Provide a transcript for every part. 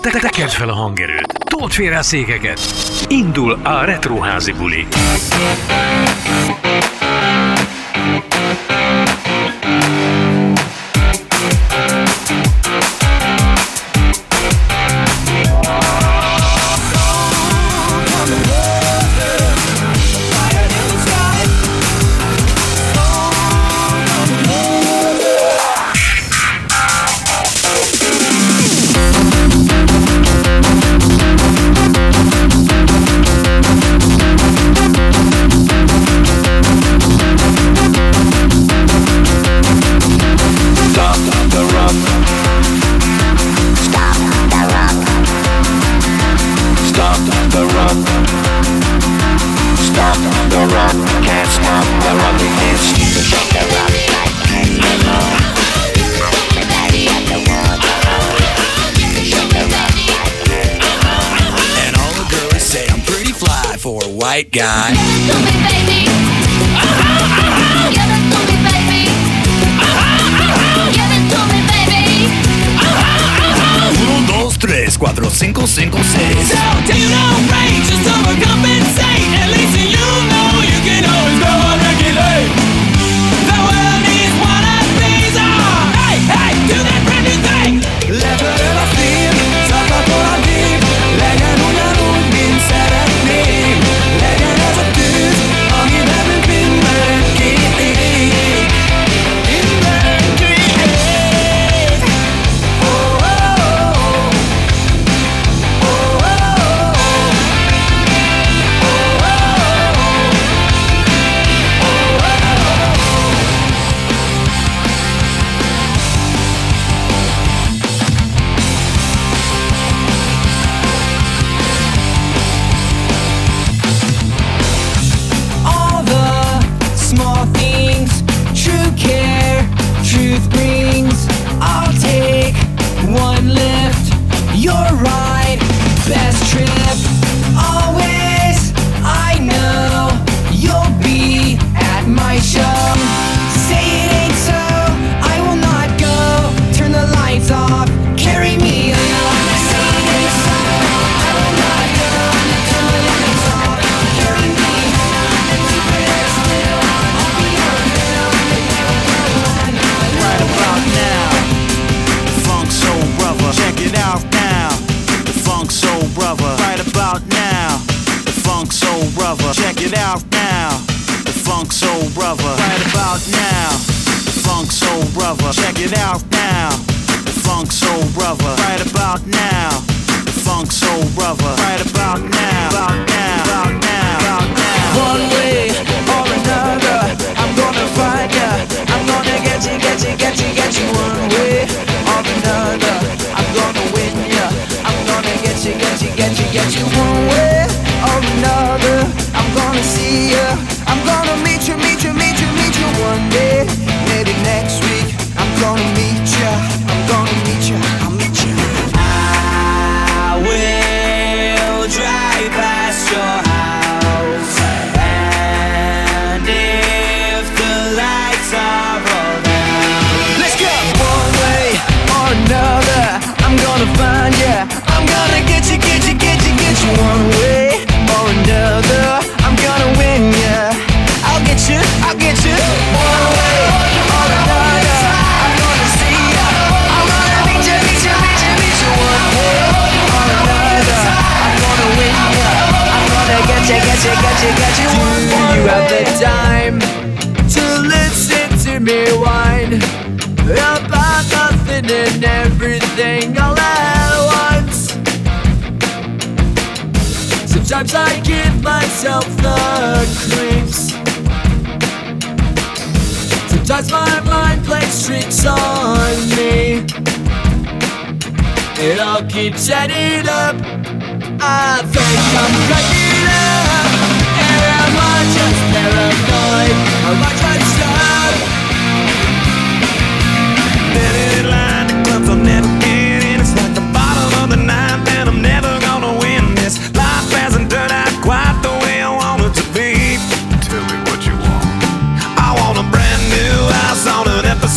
Tekerd fel a hangerőt, told félre a székeket. Indul a Retroházi Buli. White guy. Give it to me, baby. Give it to me, baby. Give it to me, baby. 1, 2, 3, 4, 5, 5, 6. So take no rage, just overcompensate. At least you know you can always go and regulate. The world needs what I please. Hey, hey, do that brand new thing. Level it up, feel. Sapa for a deep. Legyen ugyanúgy, mint szeretném. Legyen ez a tűz, amiben mindenki ég. Mindenki ég. Oh, oh, oh. Oh, oh, oh. Oh, oh, oh. Oh,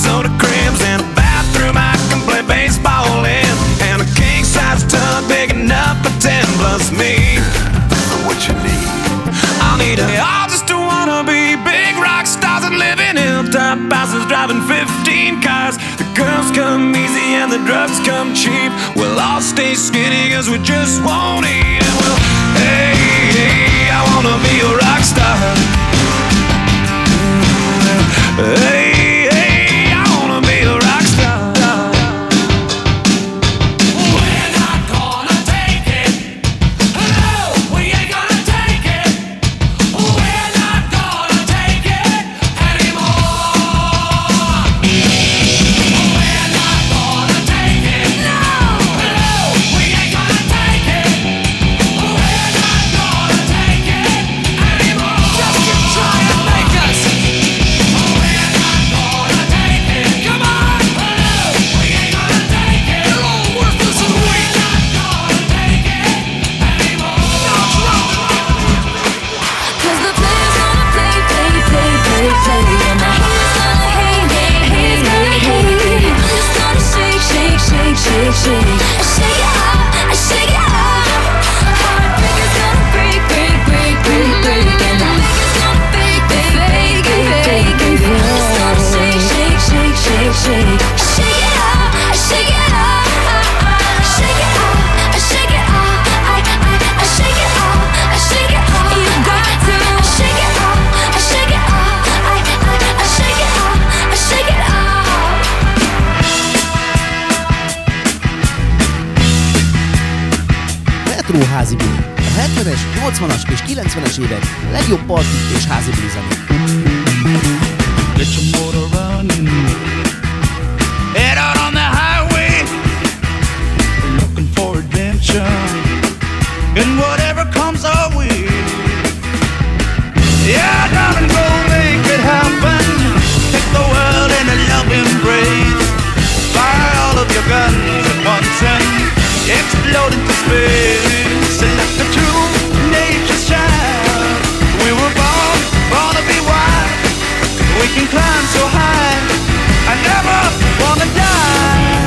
Soda creams and a bathroom I can play baseball in, and a king size tub was driving 15 cars. The girls come easy and the drugs come cheap. We'll all stay skinny cause we just won't eat. And we'll, hey, hey, I wanna be a rock star. Hey, hey, I wanna be a rock star. We're not gonna take it. No, we ain't gonna take it. We're not gonna take it anymore. We're not gonna take it. No, we ain't gonna take it. We're not gonna take it anymore. Just keep trying to make us. Cause the player's gonna play, play, play, play, play. And the haters gonna hate, hate, hate, hate, hate. I'm just gonna shake, shake, shake, shake, shake. I shake it up, I shake it up. Heartbreaker's gonna break, break, break, break, break. And the haters gonna fake, fake, fake, fake, fake, fake. I'm just gonna shake, shake, shake, shake, shake. I shake it up, I shake it up. I shake it up, I shake it up. I shake it up, I shake it up. You got to shake it up, I shake it up. I shake it up, I shake it up. Retroházi Buli. A 70-es, 80-as és 90-es évek legjobb parti és házi buli zenék. Get your motor running. Head out on the highway. Looking for adventure. And whatever comes our way. Yeah, darling, go make it happen. Take the world in a loving embrace. Fire all of your guns at once and explode into space. Select the true nature's child. We were born, born to be wild. We can climb so high. I never wanna die.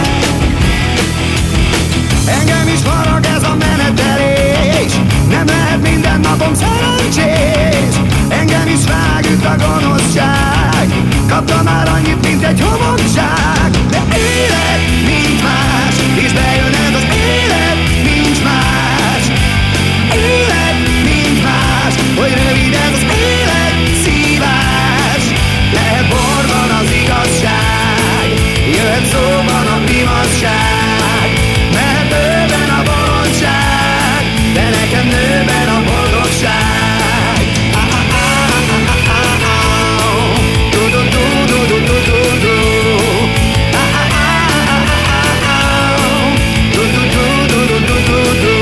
Engem is varag ez a menetelés. Nem lehet minden napom szerencsés. Engem is vág, üt a gonoszság. Kaptam már annyit, mint egy homokság. De élet nincs más. És bejön ez az élet nincs más. Élet nincs más. Hogy rövid ez az élet szívás. Lehet borban az igazság. Jöhet szóban a pimasság. Mert bőven a bolondság. De nekem nőben a boldogság. Du-du-du-du-du-du-du-du. Du-du-du-du-du-du-du.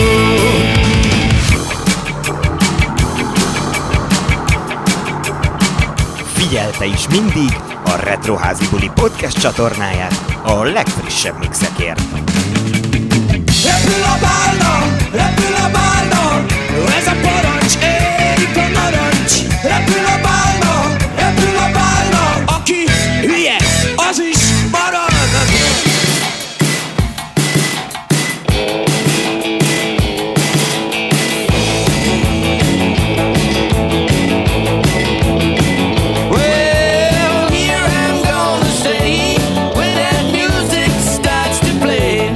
Figyelte is mindig a Retroházi Buli Podcast csatornáját a legfrissebb mixekért. Repül a bálna, repül a bálna, ez a parancs, érik a narancs. Repül a bálna, aki hülye, az is marad. Well, here I'm gonna stay when that music starts to play.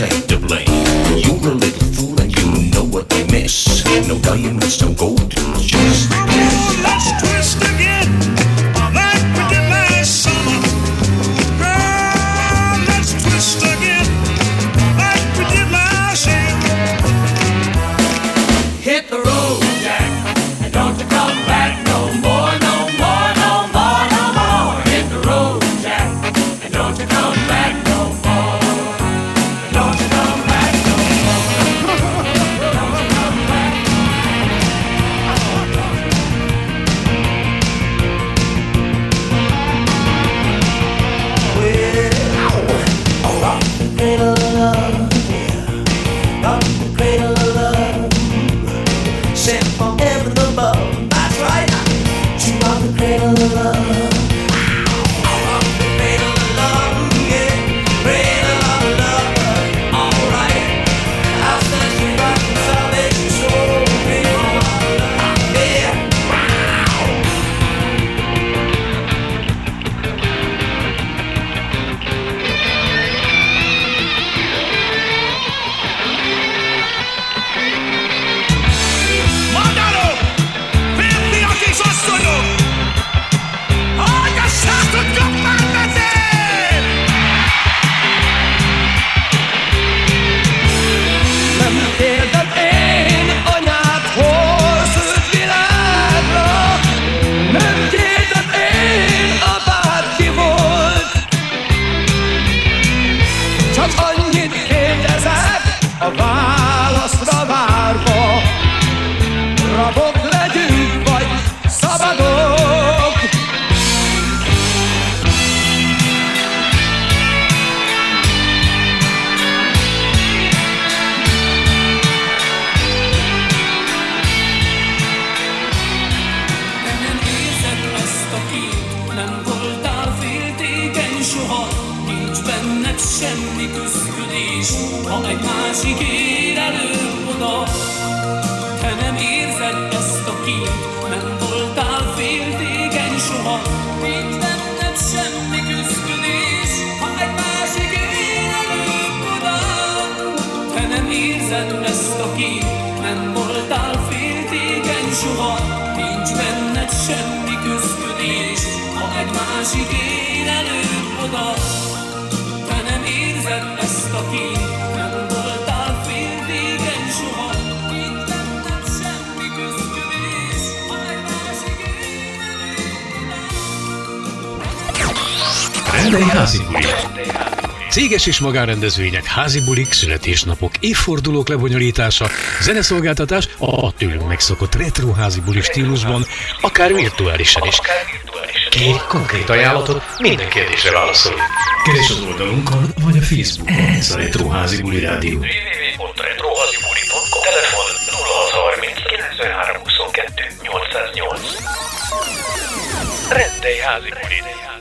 take the blame. You're a little fool and you know what they miss. No diamonds, no gold, just let's twist again, like we did last summer. Girl, let's twist again, like we did last year. Hit the road, Jack, and don't you come back no more, no more, no more, no more. Hit the road, Jack, and don't you come back no more. Don't you come back no more. Don't you come back. Well, oh, rock the cradle of love, yeah. Rock the cradle of love. Sent from heaven above. That's right. She rocked the cradle of love. Céges és magánrendezvények, házibulik, születésnapok, évfordulók lebonyolítása, zeneszolgáltatás a tőlünk megszokott retroházi buli stílusban, akár virtuálisan is. Kérj konkrét ajánlatot, minden kérdésre válaszolunk. Keresd az oldalunkon, vagy a Facebookon. Ez a Retroházi Buli Rádió. www.retroházibuli.com. Telefon 0630 9322 808. Rendelj házi bulit.